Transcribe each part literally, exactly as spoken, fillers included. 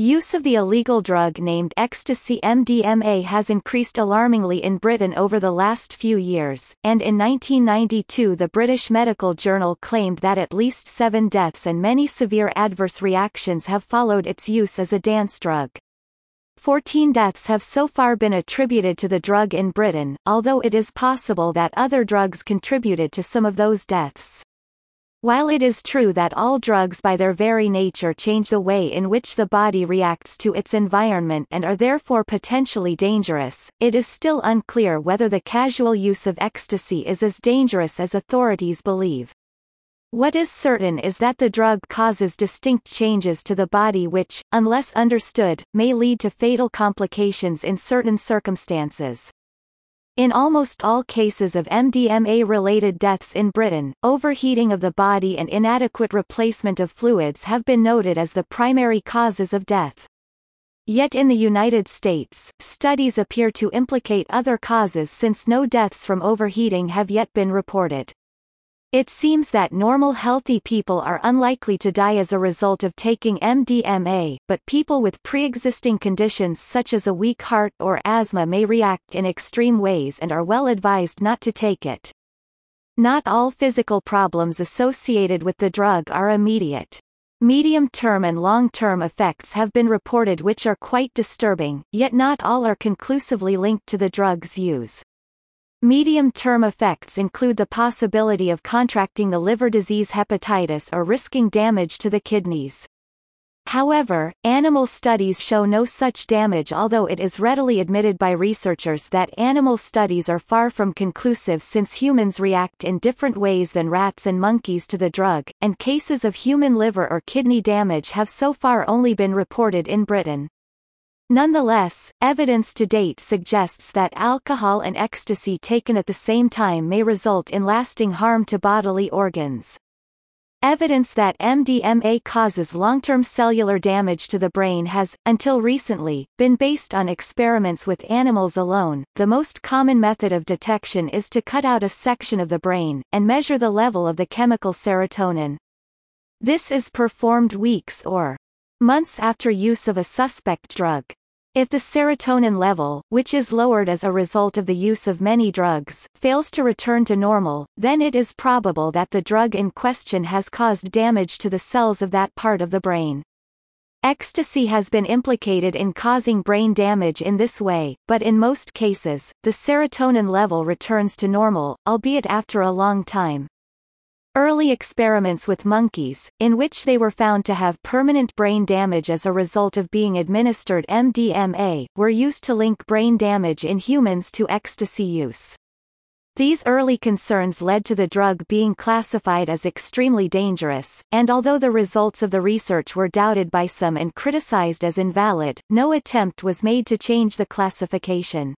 Use of the illegal drug named ecstasy M D M A has increased alarmingly in Britain over the last few years, and in nineteen ninety-two the British Medical Journal claimed that at least seven deaths and many severe adverse reactions have followed its use as a dance drug. Fourteen deaths have so far been attributed to the drug in Britain, although it is possible that other drugs contributed to some of those deaths. While it is true that all drugs by their very nature change the way in which the body reacts to its environment and are therefore potentially dangerous, it is still unclear whether the casual use of ecstasy is as dangerous as authorities believe. What is certain is that the drug causes distinct changes to the body which, unless understood, may lead to fatal complications in certain circumstances. In almost all cases of M D M A-related deaths in Britain, overheating of the body and inadequate replacement of fluids have been noted as the primary causes of death. Yet in the United States, studies appear to implicate other causes since no deaths from overheating have yet been reported. It seems that normal healthy people are unlikely to die as a result of taking M D M A, but people with pre-existing conditions such as a weak heart or asthma may react in extreme ways and are well advised not to take it. Not all physical problems associated with the drug are immediate. Medium-term and long-term effects have been reported which are quite disturbing, yet not all are conclusively linked to the drug's use. Medium-term effects include the possibility of contracting the liver disease hepatitis or risking damage to the kidneys. However, animal studies show no such damage, although it is readily admitted by researchers that animal studies are far from conclusive since humans react in different ways than rats and monkeys to the drug, and cases of human liver or kidney damage have so far only been reported in Britain. Nonetheless, evidence to date suggests that alcohol and ecstasy taken at the same time may result in lasting harm to bodily organs. Evidence that M D M A causes long-term cellular damage to the brain has, until recently, been based on experiments with animals alone. The most common method of detection is to cut out a section of the brain, and measure the level of the chemical serotonin. This is performed weeks or months after use of a suspect drug. If the serotonin level, which is lowered as a result of the use of many drugs, fails to return to normal, then it is probable that the drug in question has caused damage to the cells of that part of the brain. Ecstasy has been implicated in causing brain damage in this way, but in most cases, the serotonin level returns to normal, albeit after a long time. Early experiments with monkeys, in which they were found to have permanent brain damage as a result of being administered M D M A, were used to link brain damage in humans to ecstasy use. These early concerns led to the drug being classified as extremely dangerous, and although the results of the research were doubted by some and criticized as invalid, no attempt was made to change the classification.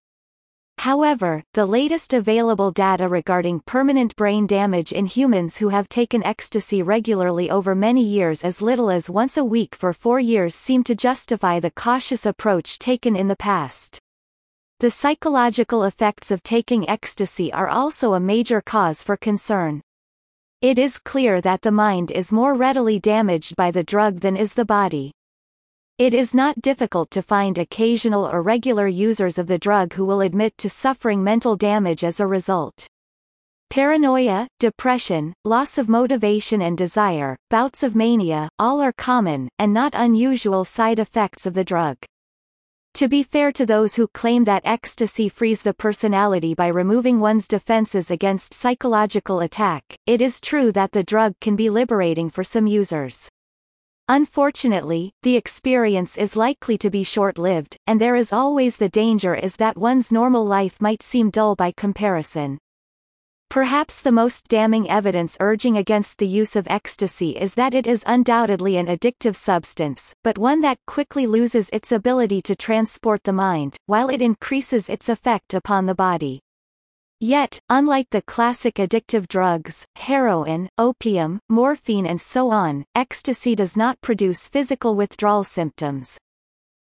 However, the latest available data regarding permanent brain damage in humans who have taken ecstasy regularly over many years, as little as once a week for four years, seem to justify the cautious approach taken in the past. The psychological effects of taking ecstasy are also a major cause for concern. It is clear that the mind is more readily damaged by the drug than is the body. It is not difficult to find occasional or regular users of the drug who will admit to suffering mental damage as a result. Paranoia, depression, loss of motivation and desire, bouts of mania, all are common, and not unusual side effects of the drug. To be fair to those who claim that ecstasy frees the personality by removing one's defenses against psychological attack, it is true that the drug can be liberating for some users. Unfortunately, the experience is likely to be short-lived, and there is always the danger is that one's normal life might seem dull by comparison. Perhaps the most damning evidence urging against the use of ecstasy is that it is undoubtedly an addictive substance, but one that quickly loses its ability to transport the mind, while it increases its effect upon the body. Yet, unlike the classic addictive drugs, heroin, opium, morphine and so on, ecstasy does not produce physical withdrawal symptoms.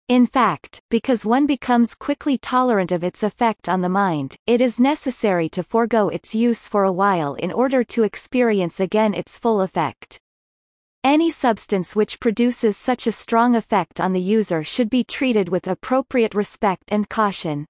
In fact, because one becomes quickly tolerant of its effect on the mind, it is necessary to forego its use for a while in order to experience again its full effect. Any substance which produces such a strong effect on the user should be treated with appropriate respect and caution.